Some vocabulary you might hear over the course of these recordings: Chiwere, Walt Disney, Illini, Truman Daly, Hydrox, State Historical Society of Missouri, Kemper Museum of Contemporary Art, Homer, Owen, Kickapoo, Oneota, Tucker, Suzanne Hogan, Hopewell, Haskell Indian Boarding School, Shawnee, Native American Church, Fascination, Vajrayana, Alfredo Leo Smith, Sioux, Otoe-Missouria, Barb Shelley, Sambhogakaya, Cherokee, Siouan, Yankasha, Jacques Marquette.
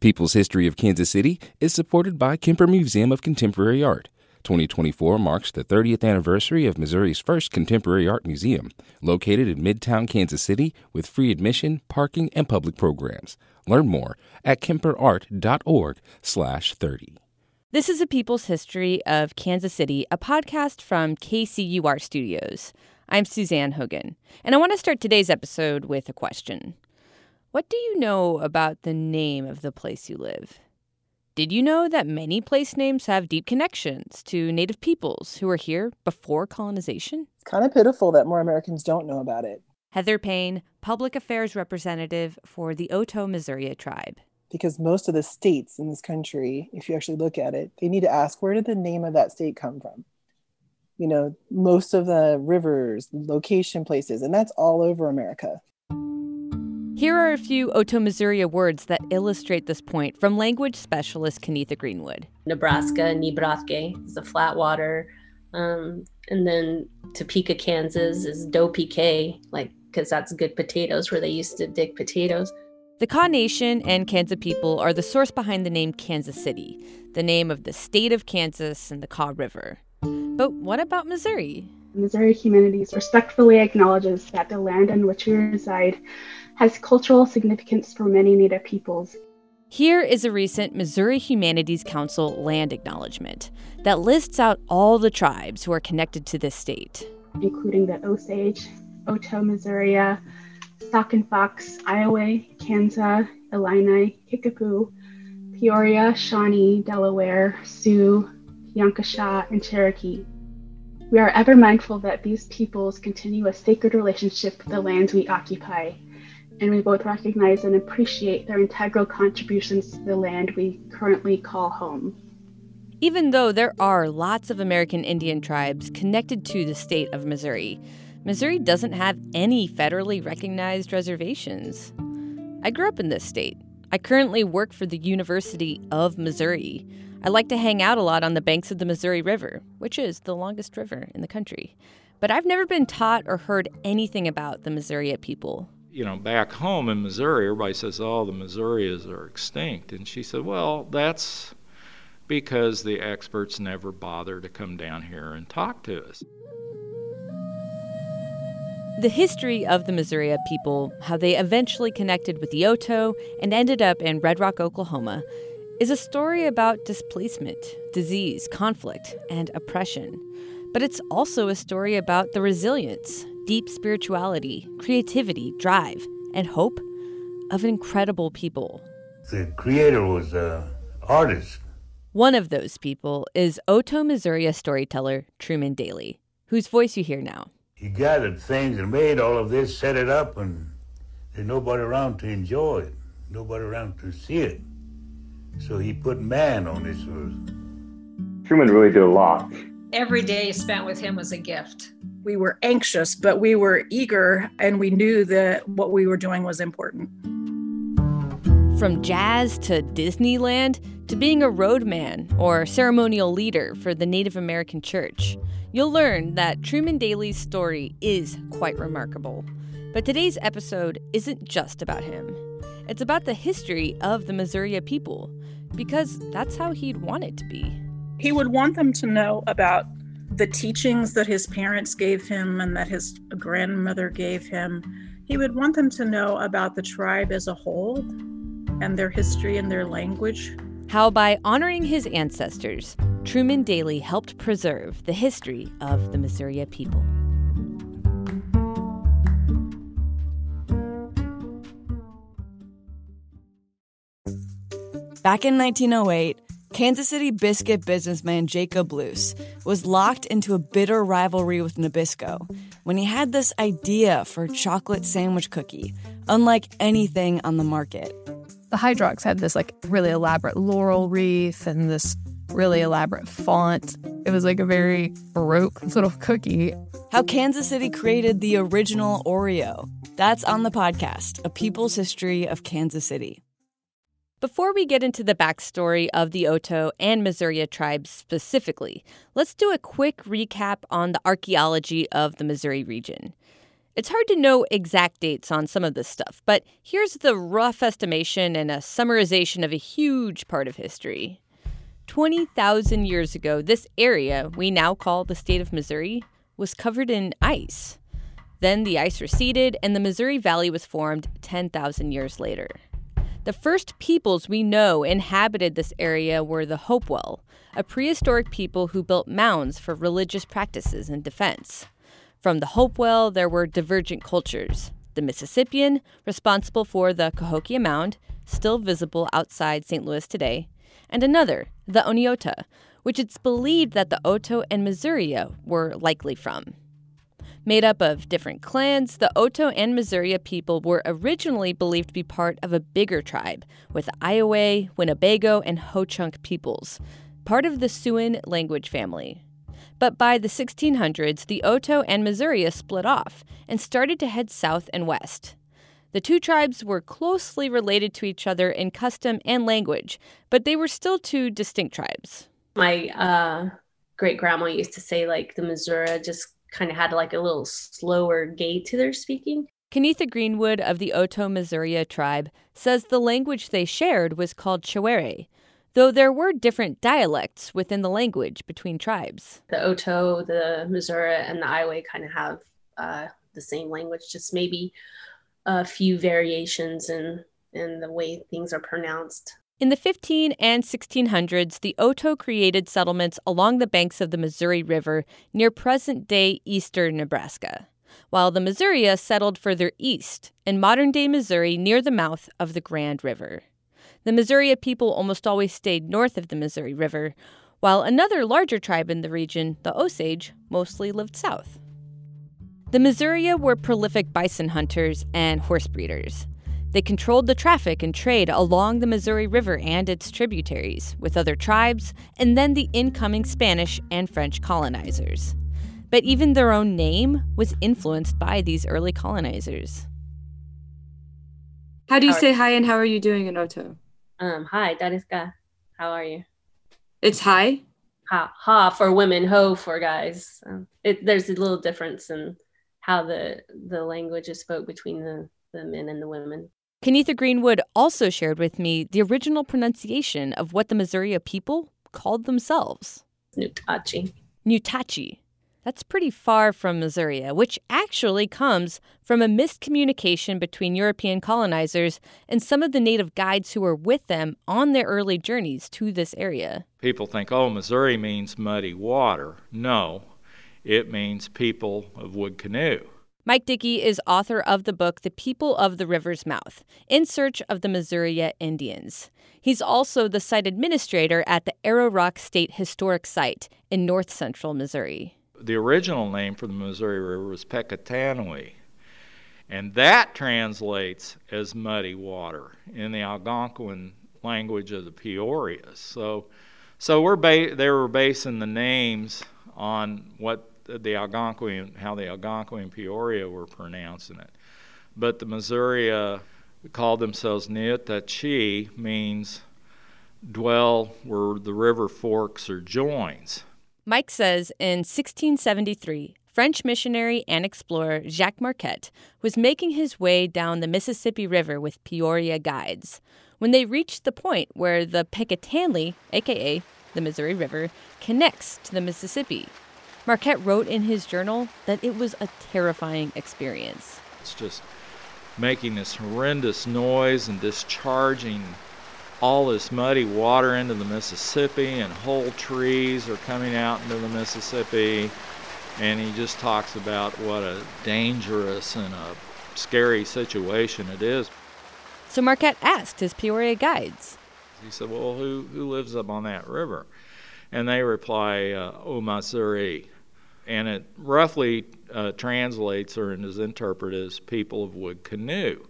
People's History of Kansas City is supported by Kemper Museum of Contemporary Art. 2024 marks the 30th anniversary of Missouri's first contemporary art museum, located in Midtown Kansas City with free admission, parking, and public programs. Learn more at KemperArt.org/30. This is A People's History of Kansas City, a podcast from KCUR Studios. I'm Suzanne Hogan, and I want to start today's episode with a question. What do you know about the name of the place you live? Did you know that many place names have deep connections to Native peoples who were here before colonization? It's kind of pitiful that more Americans don't know about it. Heather Payne, Public Affairs Representative for the Otoe-Missouria tribe. Because most of the states in this country, if you actually look at it, they need to ask, where did the name of that state come from? You know, most of the rivers, location, places, and that's all over America. Here are a few Otoe-Missouria words that illustrate this point from language specialist Kenitha Greenwood. Nebraska, Nibratge is the flat water. And then Topeka, Kansas is Do-Pi-K, because that's good potatoes, where they used to dig potatoes. The Kaw Nation and Kansas people are the source behind the name Kansas City, the name of the state of Kansas and the Kaw River. But what about Missouri? Missouri Humanities respectfully acknowledges that the land on which we reside has cultural significance for many Native peoples. Here is a recent Missouri Humanities Council land acknowledgement that lists out all the tribes who are connected to this state, including the Osage, Otoe-Missouria, Sac and Fox, Iowa, Kansas, Illini, Kickapoo, Peoria, Shawnee, Delaware, Sioux, Yankasha, and Cherokee. We are ever mindful that these peoples continue a sacred relationship with the lands we occupy, and we both recognize and appreciate their integral contributions to the land we currently call home. Even though there are lots of American Indian tribes connected to the state of Missouri, Missouri doesn't have any federally recognized reservations. I grew up in this state. I currently work for the University of Missouri. I like to hang out a lot on the banks of the Missouri River, which is the longest river in the country. But I've never been taught or heard anything about the Missouria people. You know, back home in Missouri, everybody says, oh, the Missourias are extinct. And she said, well, that's because the experts never bother to come down here and talk to us. The history of the Missouria people, how they eventually connected with the Otoe and ended up in Red Rock, Oklahoma, is a story about displacement, disease, conflict, and oppression. But it's also a story about the resilience, deep spirituality, creativity, drive, and hope of incredible people. The creator was an artist. One of those people is Otoe-Missouria storyteller Truman Daly, whose voice you hear now. He gathered things and made all of this, set it up, and there's nobody around to enjoy it, nobody around to see it. So he put man on this earth. Truman really did a lot. Every day spent with him was a gift. We were anxious, but we were eager, and we knew that what we were doing was important. From jazz to Disneyland to being a roadman or ceremonial leader for the Native American Church, you'll learn that Truman Daly's story is quite remarkable. But today's episode isn't just about him. It's about the history of the Missouria people, because that's how he'd want it to be. He would want them to know about the teachings that his parents gave him and that his grandmother gave him. He would want them to know about the tribe as a whole and their history and their language. How by honoring his ancestors, Truman Daly helped preserve the history of the Missouria people. Back in 1908, Kansas City biscuit businessman Jacob Luce was locked into a bitter rivalry with Nabisco when he had this idea for a chocolate sandwich cookie, unlike anything on the market. The Hydrox had this really elaborate laurel wreath and this really elaborate font. It was a very baroque sort of cookie. How Kansas City created the original Oreo. That's on the podcast, A People's History of Kansas City. Before we get into the backstory of the Otoe and Missouria tribes specifically, let's do a quick recap on the archaeology of the Missouri region. It's hard to know exact dates on some of this stuff, but here's the rough estimation and a summarization of a huge part of history. 20,000 years ago, this area we now call the state of Missouri was covered in ice. Then the ice receded, and the Missouri Valley was formed 10,000 years later. The first peoples we know inhabited this area were the Hopewell, a prehistoric people who built mounds for religious practices and defense. From the Hopewell, there were divergent cultures. The Mississippian, responsible for the Cahokia Mound, still visible outside St. Louis today, and another, the Oneota, which it's believed that the Otoe and Missouria were likely from. Made up of different clans, the Otoe and Missouria people were originally believed to be part of a bigger tribe with the Iowa, Winnebago, and Ho-Chunk peoples, part of the Siouan language family. But by the 1600s, the Otoe and Missouria split off and started to head south and west. The two tribes were closely related to each other in custom and language, but they were still two distinct tribes. My great-grandma used to say, like, the Missouria just kind of had like a little slower gait to their speaking. Kenitha Greenwood of the Otoe-Missouria tribe says the language they shared was called Chiwere, though there were different dialects within the language between tribes. The Otoe, the Missouria, and the Iowa kind of have the same language, just maybe a few variations in the way things are pronounced. In the 15 and 1600s, the Otoe created settlements along the banks of the Missouri River near present-day eastern Nebraska, while the Missouria settled further east in modern-day Missouri near the mouth of the Grand River. The Missouria people almost always stayed north of the Missouri River, while another larger tribe in the region, the Osage, mostly lived south. The Missouria were prolific bison hunters and horse breeders. They controlled the traffic and trade along the Missouri River and its tributaries with other tribes and then the incoming Spanish and French colonizers. But even their own name was influenced by these early colonizers. How do you say hi and how are you doing in Otoe? Hi, Dariska. How are you? It's hi? Ha, ha for women, ho for guys. There's a little difference in how the language is spoke between the men and the women. Kenitha Greenwood also shared with me the original pronunciation of what the Missouria people called themselves. Niotachi. Niotachi. That's pretty far from Missouria, which actually comes from a miscommunication between European colonizers and some of the native guides who were with them on their early journeys to this area. People think, oh, Missouri means muddy water. No, it means people of wood canoe. Mike Dickey is author of the book The People of the River's Mouth, In Search of the Missouria Indians. He's also the site administrator at the Arrow Rock State Historic Site in north-central Missouri. The original name for the Missouri River was Pekatanui, and that translates as muddy water in the Algonquin language of the Peoria. So they were basing the names on what the Algonquin, how the Algonquin and Peoria were pronouncing it. But the Missouria called themselves Niotachi, means dwell where the river forks or joins. Mike says in 1673, French missionary and explorer Jacques Marquette was making his way down the Mississippi River with Peoria guides when they reached the point where the Pekatanui, a.k.a. the Missouri River, connects to the Mississippi. Marquette wrote in his journal that it was a terrifying experience. It's just making this horrendous noise and discharging all this muddy water into the Mississippi, and whole trees are coming out into the Mississippi. And he just talks about what a dangerous and a scary situation it is. So Marquette asked his Peoria guides. He said, well, who lives up on that river? And they reply, O-Mazuray. And it roughly translates or is interpreted as people of wood canoe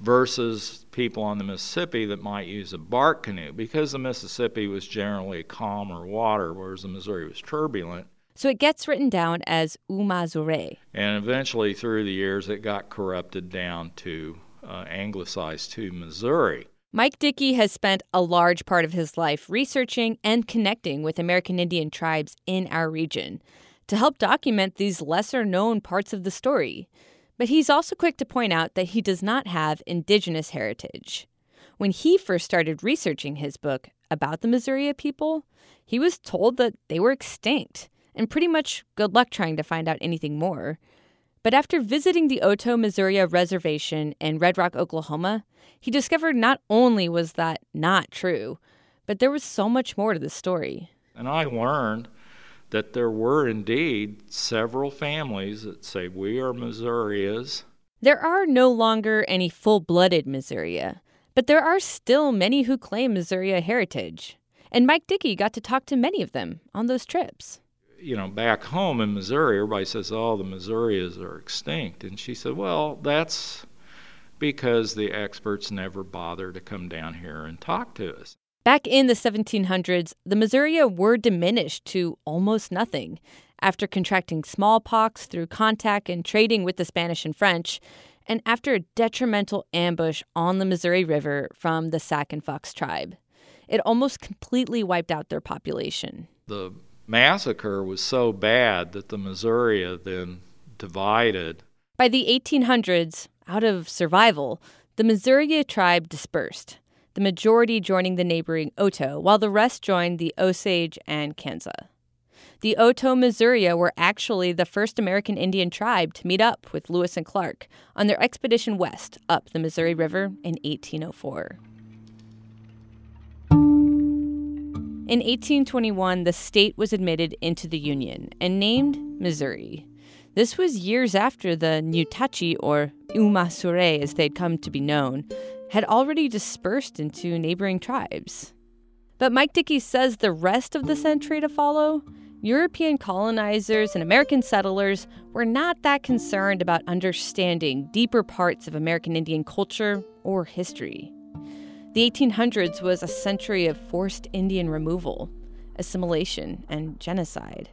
versus people on the Mississippi that might use a bark canoe, because the Mississippi was generally calmer water, whereas the Missouri was turbulent. So it gets written down as O-Mazuray. And eventually, through the years, it got corrupted down to, anglicized to Missouri. Mike Dickey has spent a large part of his life researching and connecting with American Indian tribes in our region to help document these lesser-known parts of the story. But he's also quick to point out that he does not have indigenous heritage. When he first started researching his book about the Missouria people, he was told that they were extinct, and pretty much good luck trying to find out anything more. But after visiting the Otoe-Missouria Reservation in Red Rock, Oklahoma, he discovered not only was that not true, but there was so much more to the story. And I learned that there were indeed several families that say, we are Missourias. There are no longer any full-blooded Missouria, but there are still many who claim Missouria heritage. And Mike Dickey got to talk to many of them on those trips. You know, back home in Missouri, everybody says, oh, the Missourias are extinct. And she said, well, that's because the experts never bother to come down here and talk to us. Back in the 1700s, the Missouria were diminished to almost nothing after contracting smallpox through contact and trading with the Spanish and French, and after a detrimental ambush on the Missouri River from the Sac and Fox tribe. It almost completely wiped out their population. The massacre was so bad that the Missouria then divided. By the 1800s, out of survival, the Missouria tribe dispersed, the majority joining the neighboring Otoe, while the rest joined the Osage and Kansa. The Otoe-Missouria were actually the first American Indian tribe to meet up with Lewis and Clark on their expedition west up the Missouri River in 1804. In 1821, the state was admitted into the Union and named Missouri. This was years after the Niotachi, or O-Mazuray as they'd come to be known, had already dispersed into neighboring tribes. But Mike Dickey says the rest of the century to follow, European colonizers and American settlers were not that concerned about understanding deeper parts of American Indian culture or history. The 1800s was a century of forced Indian removal, assimilation, and genocide.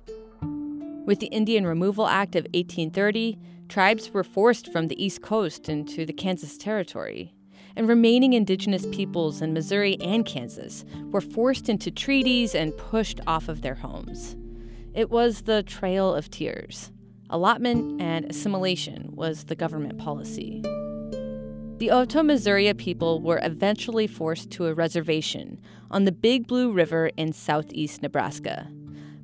With the Indian Removal Act of 1830, tribes were forced from the East Coast into the Kansas Territory. And remaining indigenous peoples in Missouri and Kansas were forced into treaties and pushed off of their homes. It was the Trail of Tears. Allotment and assimilation was the government policy. The Otoe-Missouria people were eventually forced to a reservation on the Big Blue River in southeast Nebraska.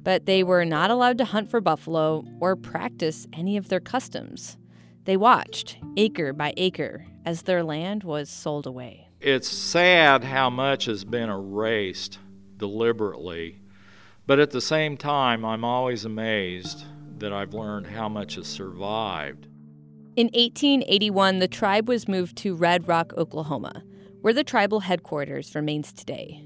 But they were not allowed to hunt for buffalo or practice any of their customs. They watched, acre by acre, as their land was sold away. It's sad how much has been erased deliberately, but at the same time, I'm always amazed that I've learned how much has survived. In 1881, the tribe was moved to Red Rock, Oklahoma, where the tribal headquarters remains today.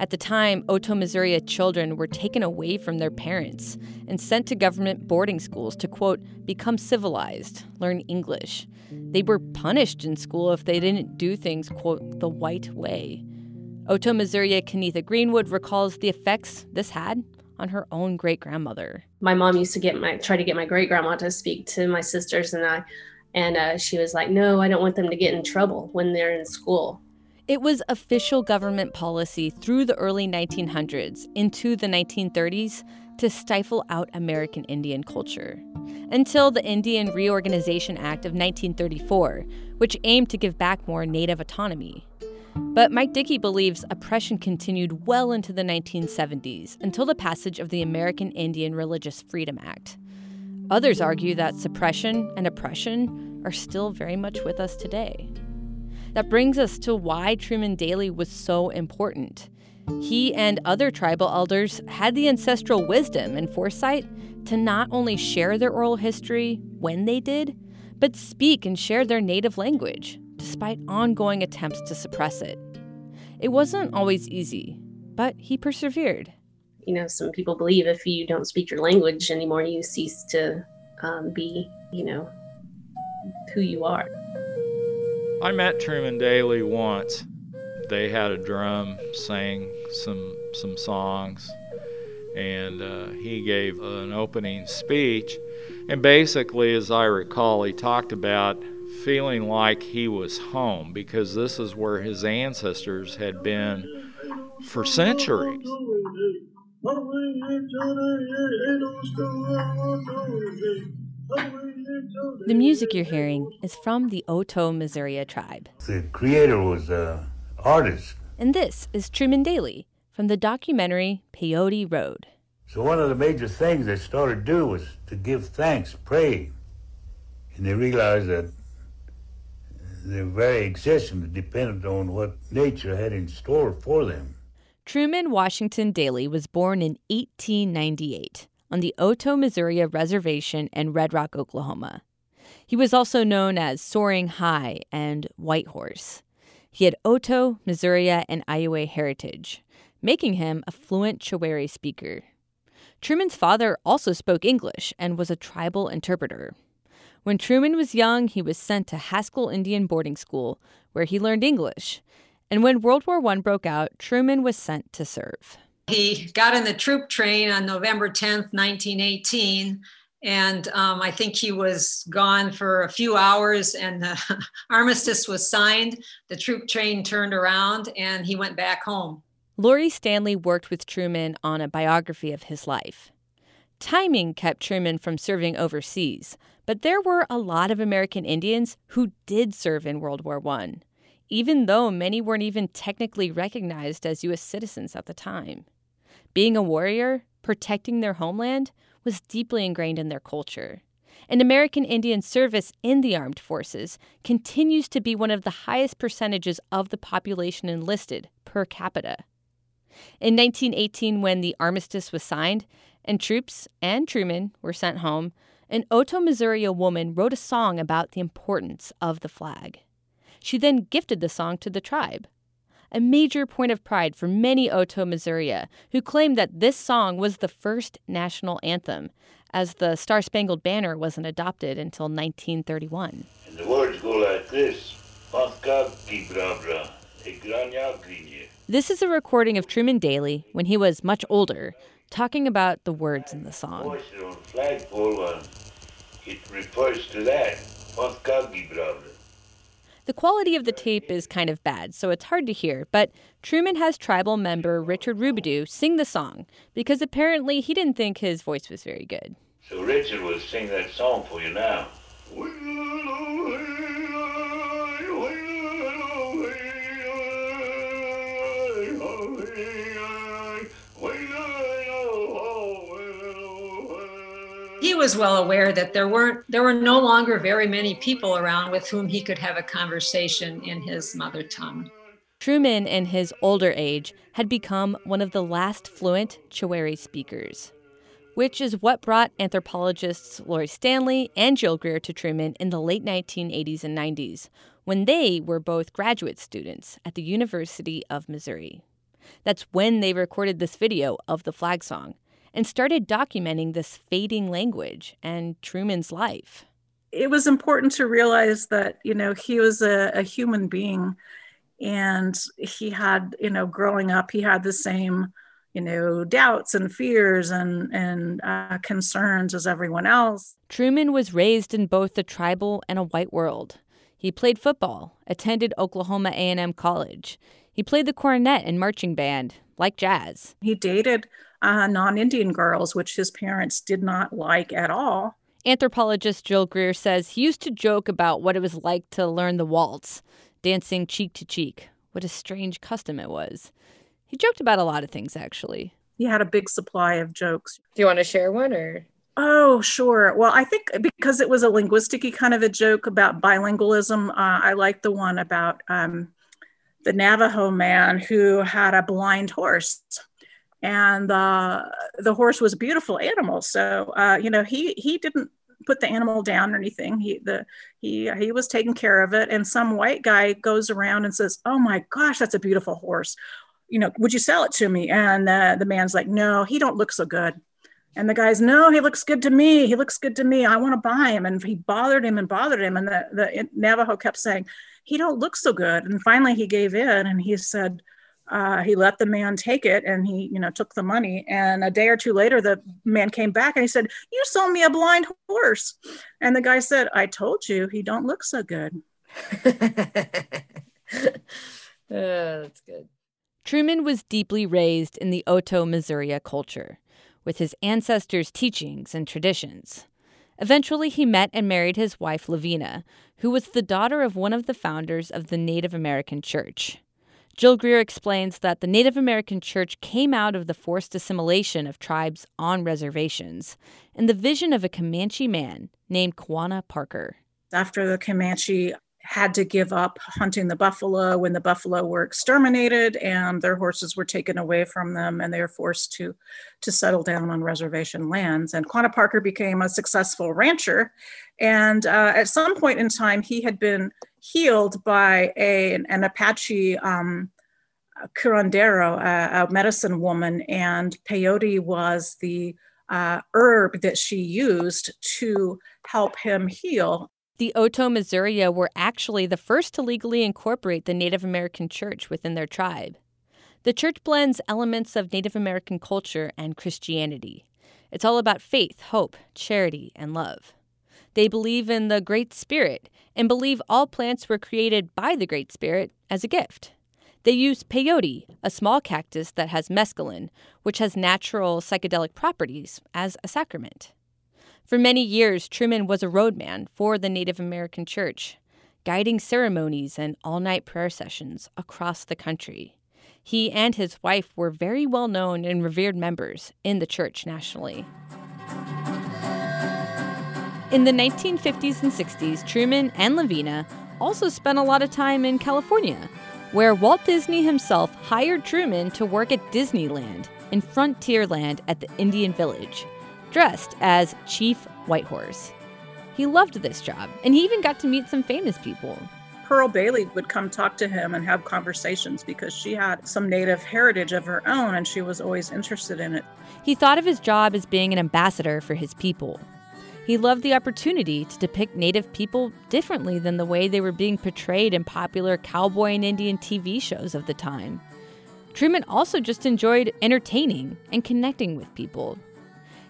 At the time, Otoe-Missouria children were taken away from their parents and sent to government boarding schools to, quote, become civilized, learn English. They were punished in school if they didn't do things, quote, the white way. Otoe-Missouria Kenitha Greenwood recalls the effects this had on her own great-grandmother. My mom used to try to get my great-grandma to speak to my sisters and I, and she was like, no, I don't want them to get in trouble when they're in school. It was official government policy through the early 1900s into the 1930s to stifle out American Indian culture, until the Indian Reorganization Act of 1934, which aimed to give back more Native autonomy. But Mike Dickey believes oppression continued well into the 1970s, until the passage of the American Indian Religious Freedom Act. Others argue that suppression and oppression are still very much with us today. That brings us to why Truman Daly was so important. He and other tribal elders had the ancestral wisdom and foresight to not only share their oral history when they did, but speak and share their native language, despite ongoing attempts to suppress it. It wasn't always easy, but he persevered. You know, some people believe if you don't speak your language anymore, you cease to be, you know, who you are. I met Truman Daly once. They had a drum, sang some songs, and he gave an opening speech. And basically, as I recall, he talked about feeling like he was home because this is where his ancestors had been for centuries. The music you're hearing is from the Otoe-Missouria tribe. The creator was an artist. And this is Truman Daly from the documentary Peyote Road. So one of the major things they started to do was to give thanks, pray. And they realized that their very existence depended on what nature had in store for them. Truman Washington Daly was born in 1898 on the Otoe-Missouria Reservation in Red Rock, Oklahoma. He was also known as Soaring High and White Horse. He had Otoe-Missouria and Iowa heritage, making him a fluent Chiwere speaker. Truman's father also spoke English and was a tribal interpreter. When Truman was young, he was sent to Haskell Indian boarding school, where he learned English. And when World War I broke out, Truman was sent to serve. He got in the troop train on November 10th, 1918, and I think he was gone for a few hours, and the armistice was signed. The troop train turned around, and he went back home. Lori Stanley worked with Truman on a biography of his life. Timing kept Truman from serving overseas, but there were a lot of American Indians who did serve in World War I, even though many weren't even technically recognized as U.S. citizens at the time. Being a warrior, protecting their homeland, was deeply ingrained in their culture. And American Indian service in the armed forces continues to be one of the highest percentages of the population enlisted per capita. In 1918, when the armistice was signed and troops and Truman were sent home, an Otoe-Missouria woman wrote a song about the importance of the flag. She then gifted the song to the tribe, a major point of pride for many Otoe-Missouria, who claimed that this song was the first national anthem, as the Star-Spangled Banner wasn't adopted until 1931. And the words go like this. This is a recording of Truman Daly when he was much older, talking about the words in the song. It refers to that. The quality of the tape is kind of bad, so it's hard to hear, but Truman has tribal member Richard Roubidoux sing the song because apparently he didn't think his voice was very good. So Richard will sing that song for you now. He was well aware that there were no longer very many people around with whom he could have a conversation in his mother tongue. Truman, in his older age, had become one of the last fluent Chiweri speakers, which is what brought anthropologists Lori Stanley and Jill Greer to Truman in the late 1980s and 90s, when they were both graduate students at the University of Missouri. That's when they recorded this video of the flag song and started documenting this fading language and Truman's life. It was important to realize that, you know, he was a human being, and he had, you know, growing up, he had the same, you know, doubts and fears and concerns as everyone else. Truman was raised in both the tribal and a white world. He played football, attended Oklahoma A&M College. He played the cornet and marching band, like jazz. He dated non-Indian girls, which his parents did not like at all. Anthropologist Jill Greer says he used to joke about what it was like to learn the waltz, dancing cheek to cheek. What a strange custom it was. He joked about a lot of things, actually. He had a big supply of jokes. Do you want to share one, or? Oh, sure. Well, I think because it was a linguistic-y kind of a joke about bilingualism, I like the one about the Navajo man who had a blind horse. And the horse was a beautiful animal. So, you know, he didn't put the animal down or anything. He was taking care of it. And some white guy goes around and says, "Oh, my gosh, that's a beautiful horse. You know, would you sell it to me?" And the man's like, "No, he don't look so good." And the guy's, "No, he looks good to me. He looks good to me. I want to buy him." And he bothered him. And the Navajo kept saying, "He don't look so good." And finally he gave in, and he said, he let the man take it, and he, you know, took the money. And a day or two later, the man came back and he said, "You sold me a blind horse." And the guy said, "I told you, he don't look so good." That's good. Truman was deeply raised in the Otoe-Missouria culture, with his ancestors' teachings and traditions. Eventually, he met and married his wife, Lavina, who was the daughter of one of the founders of the Native American Church. Jill Greer explains that the Native American Church came out of the forced assimilation of tribes on reservations and the vision of a Comanche man named Quanah Parker. After the Comanche had to give up hunting the buffalo when the buffalo were exterminated and their horses were taken away from them, and they were forced to settle down on reservation lands. And Quanah Parker became a successful rancher. And at some point in time, he had been healed by an Apache curandero, a medicine woman, and peyote was the herb that she used to help him heal. The Otoe-Missouria were actually the first to legally incorporate the Native American Church within their tribe. The church blends elements of Native American culture and Christianity. It's all about faith, hope, charity, and love. They believe in the Great Spirit and believe all plants were created by the Great Spirit as a gift. They use peyote, a small cactus that has mescaline, which has natural psychedelic properties, as a sacrament. For many years, Truman was a roadman for the Native American Church, guiding ceremonies and all-night prayer sessions across the country. He and his wife were very well-known and revered members in the church nationally. In the 1950s and 60s, Truman and Lavina also spent a lot of time in California, where Walt Disney himself hired Truman to work at Disneyland in Frontierland at the Indian Village, dressed as Chief Whitehorse. He loved this job, and he even got to meet some famous people. Pearl Bailey would come talk to him and have conversations because she had some Native heritage of her own, and she was always interested in it. He thought of his job as being an ambassador for his people. He loved the opportunity to depict Native people differently than the way they were being portrayed in popular cowboy and Indian TV shows of the time. Truman also just enjoyed entertaining and connecting with people.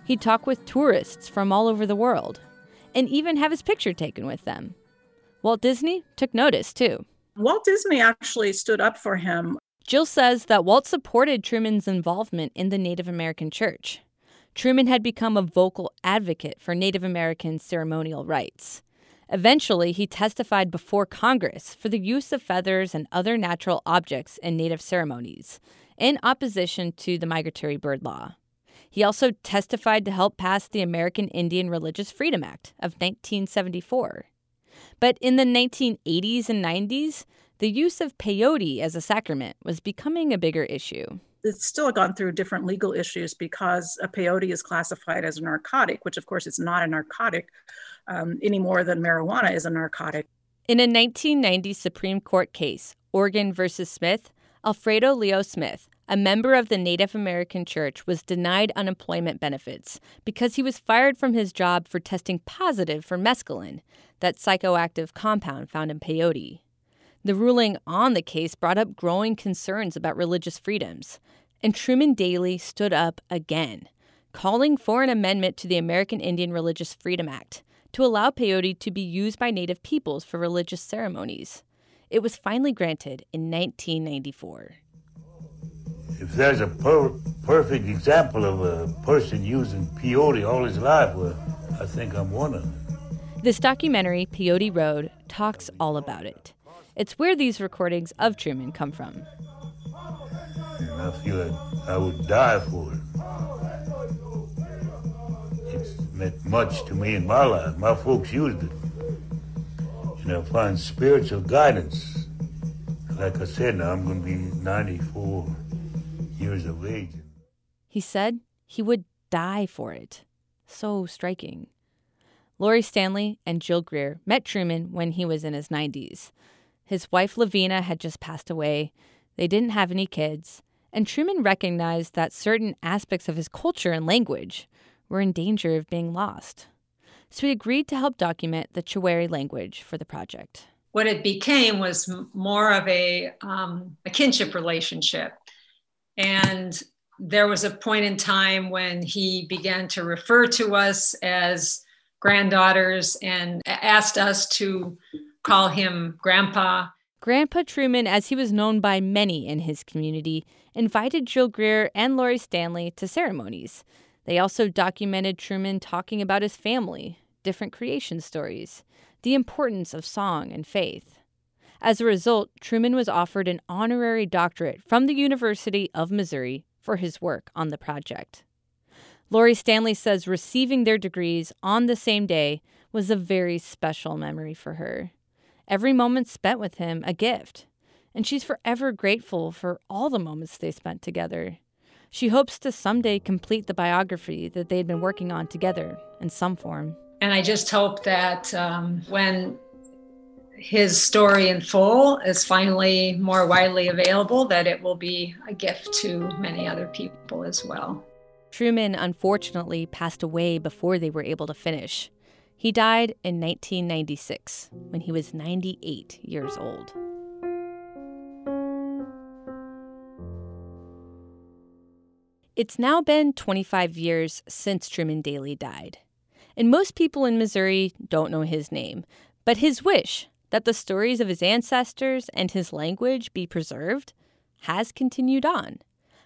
He'd talk with tourists from all over the world and even have his picture taken with them. Walt Disney took notice, too. Walt Disney actually stood up for him. Jill says that Walt supported Truman's involvement in the Native American Church. Truman had become a vocal advocate for Native American ceremonial rights. Eventually, he testified before Congress for the use of feathers and other natural objects in Native ceremonies, in opposition to the migratory bird law. He also testified to help pass the American Indian Religious Freedom Act of 1974. But in the 1980s and 90s, the use of peyote as a sacrament was becoming a bigger issue. It's still gone through different legal issues because a peyote is classified as a narcotic, which, of course, it's not a narcotic any more than marijuana is a narcotic. In a 1990 Supreme Court case, Oregon versus Smith, Alfredo Leo Smith, a member of the Native American Church, was denied unemployment benefits because he was fired from his job for testing positive for mescaline, that psychoactive compound found in peyote. The ruling on the case brought up growing concerns about religious freedoms, and Truman Daly stood up again, calling for an amendment to the American Indian Religious Freedom Act to allow peyote to be used by Native peoples for religious ceremonies. It was finally granted in 1994. If there's a perfect example of a person using peyote all his life, well, I think I'm one of them. This documentary, Peyote Road, talks all about it. It's where these recordings of Truman come from. And I feel like I would die for it. It's meant much to me in my life. My folks used it. And I find spiritual guidance. Like I said, now I'm going to be 94 years of age. He said he would die for it. So striking. Lori Stanley and Jill Greer met Truman when he was in his 90s. His wife, Lavina, had just passed away. They didn't have any kids. And Truman recognized that certain aspects of his culture and language were in danger of being lost. So he agreed to help document the Chiwere language for the project. What it became was more of a kinship relationship. And there was a point in time when he began to refer to us as granddaughters and asked us to call him Grandpa. Grandpa Truman, as he was known by many in his community, invited Jill Greer and Lori Stanley to ceremonies. They also documented Truman talking about his family, different creation stories, the importance of song and faith. As a result, Truman was offered an honorary doctorate from the University of Missouri for his work on the project. Lori Stanley says receiving their degrees on the same day was a very special memory for her. Every moment spent with him, a gift. And she's forever grateful for all the moments they spent together. She hopes to someday complete the biography that they'd been working on together in some form. And I just hope that when his story in full is finally more widely available, that it will be a gift to many other people as well. Truman, unfortunately, passed away before they were able to finish. He died in 1996 when he was 98 years old. It's now been 25 years since Truman Daly died. And most people in Missouri don't know his name, but his wish that the stories of his ancestors and his language be preserved has continued on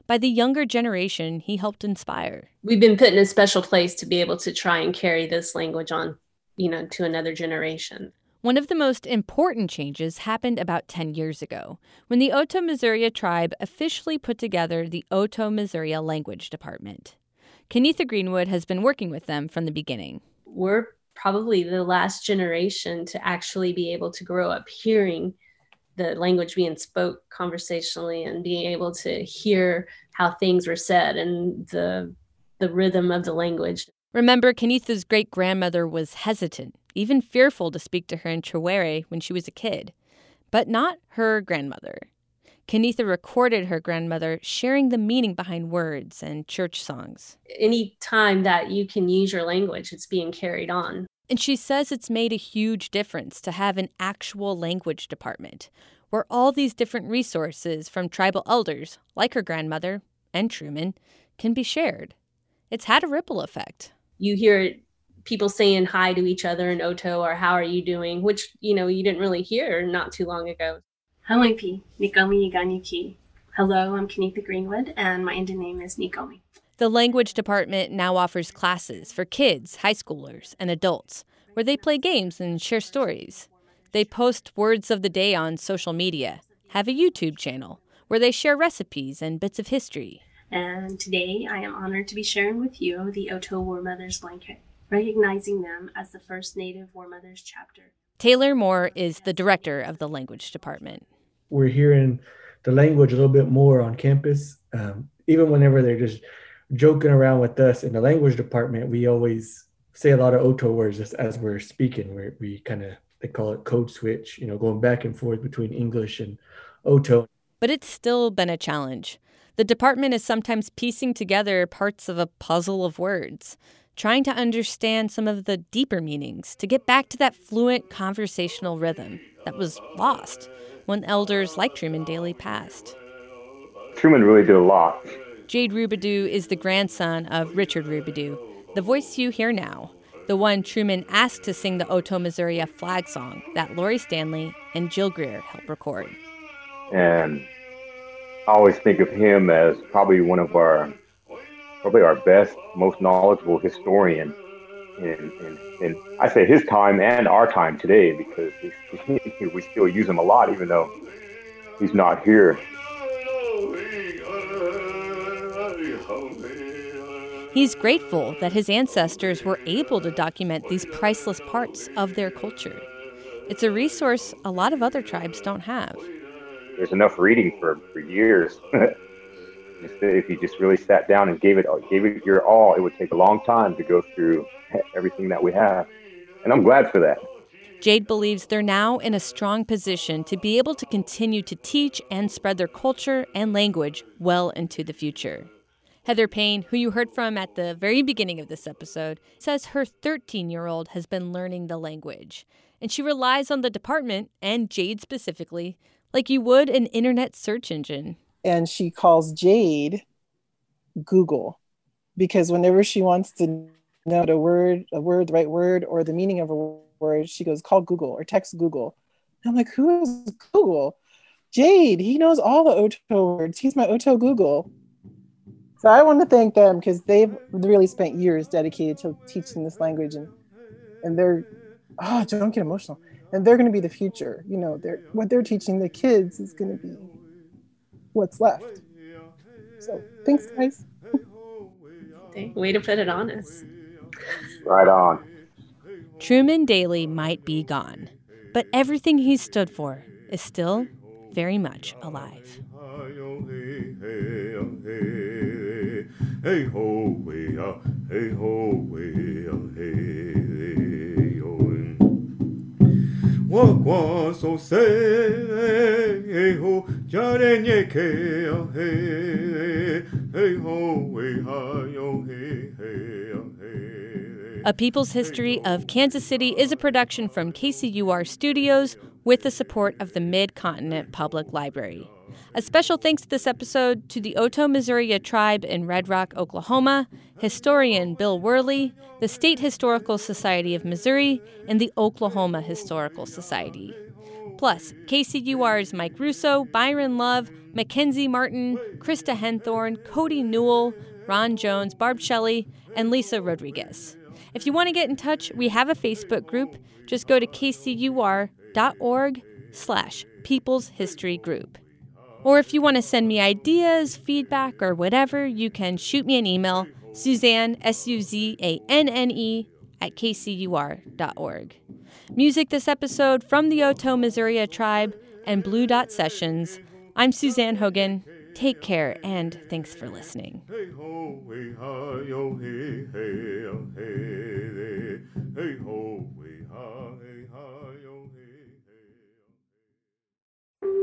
by the younger generation he helped inspire. We've been put in a special place to be able to try and carry this language on, to another generation. One of the most important changes happened about 10 years ago when the Otoe-Missouria tribe officially put together the Otoe-Missouria Language Department. Kenitha Greenwood has been working with them from the beginning. We're probably the last generation to actually be able to grow up hearing the language being spoke conversationally and being able to hear how things were said and the rhythm of the language. Remember, Kenitha's great-grandmother was hesitant, even fearful to speak to her in Chiwere when she was a kid, but not her grandmother. Kenitha recorded her grandmother sharing the meaning behind words and church songs. Any time that you can use your language, it's being carried on. And she says it's made a huge difference to have an actual language department where all these different resources from tribal elders, like her grandmother and Truman, can be shared. It's had a ripple effect. You hear people saying hi to each other in Otoe or how are you doing, which, you didn't really hear not too long ago. Hello, I'm Kenitha Greenwood, and my Indian name is Nikomi. The language department now offers classes for kids, high schoolers, and adults, where they play games and share stories. They post words of the day on social media, have a YouTube channel, where they share recipes and bits of history. And today I am honored to be sharing with you the Otoe War Mothers Blanket, recognizing them as the first Native War Mothers chapter. Taylor Moore is the director of the language department. We're hearing the language a little bit more on campus, even whenever they're just joking around with us in the language department. We always say a lot of Otoe words just as we're speaking. We kind of, they call it code switch, going back and forth between English and Otoe. But it's still been a challenge. The department is sometimes piecing together parts of a puzzle of words, trying to understand some of the deeper meanings to get back to that fluent conversational rhythm that was lost when elders like Truman Daly passed. Truman really did a lot. Jade Roubidoux is the grandson of Richard Roubidoux, the voice you hear now, the one Truman asked to sing the Otoe-Missouria flag song that Lori Stanley and Jill Greer helped record. And I always think of him as probably one of our best, most knowledgeable historian in I say his time and our time today, because we still use him a lot, even though he's not here. He's grateful that his ancestors were able to document these priceless parts of their culture. It's a resource a lot of other tribes don't have. There's enough reading for years. If you just really sat down and gave it your all, it would take a long time to go through everything that we have. And I'm glad for that. Jade believes they're now in a strong position to be able to continue to teach and spread their culture and language well into the future. Heather Payne, who you heard from at the very beginning of this episode, says her 13-year-old has been learning the language, and she relies on the department, and Jade specifically, like you would an internet search engine. And she calls Jade Google, because whenever she wants to know a word, the right word, or the meaning of a word, she goes, call Google or text Google. And I'm like, who is Google? Jade, he knows all the Otoe words. He's my Otoe Google. So I want to thank them because they've really spent years dedicated to teaching this language and and they're, oh, don't get emotional. And they're going to be the future. You know, they're, what they're teaching the kids is going to be what's left. So thanks, guys. Way to put it on us. Right on. Truman Daly might be gone, but everything he stood for is still very much alive. A People's History of Kansas City is a production from KCUR Studios with the support of the Mid-Continent Public Library. A special thanks this episode to the Otoe-Missouria tribe in Red Rock, Oklahoma, historian Bill Worley, the State Historical Society of Missouri, and the Oklahoma Historical Society. Plus, KCUR's Mike Russo, Byron Love, Mackenzie Martin, Krista Henthorne, Cody Newell, Ron Jones, Barb Shelley, and Lisa Rodriguez. If you want to get in touch, we have a Facebook group. Just go to kcur.org/People's History Group. Or if you want to send me ideas, feedback, or whatever, you can shoot me an email, Suzanne, Suzanne, @kcur.org. Music this episode from the Otoe-Missouria tribe and Blue Dot Sessions. I'm Suzanne Hogan. Take care, and thanks for listening.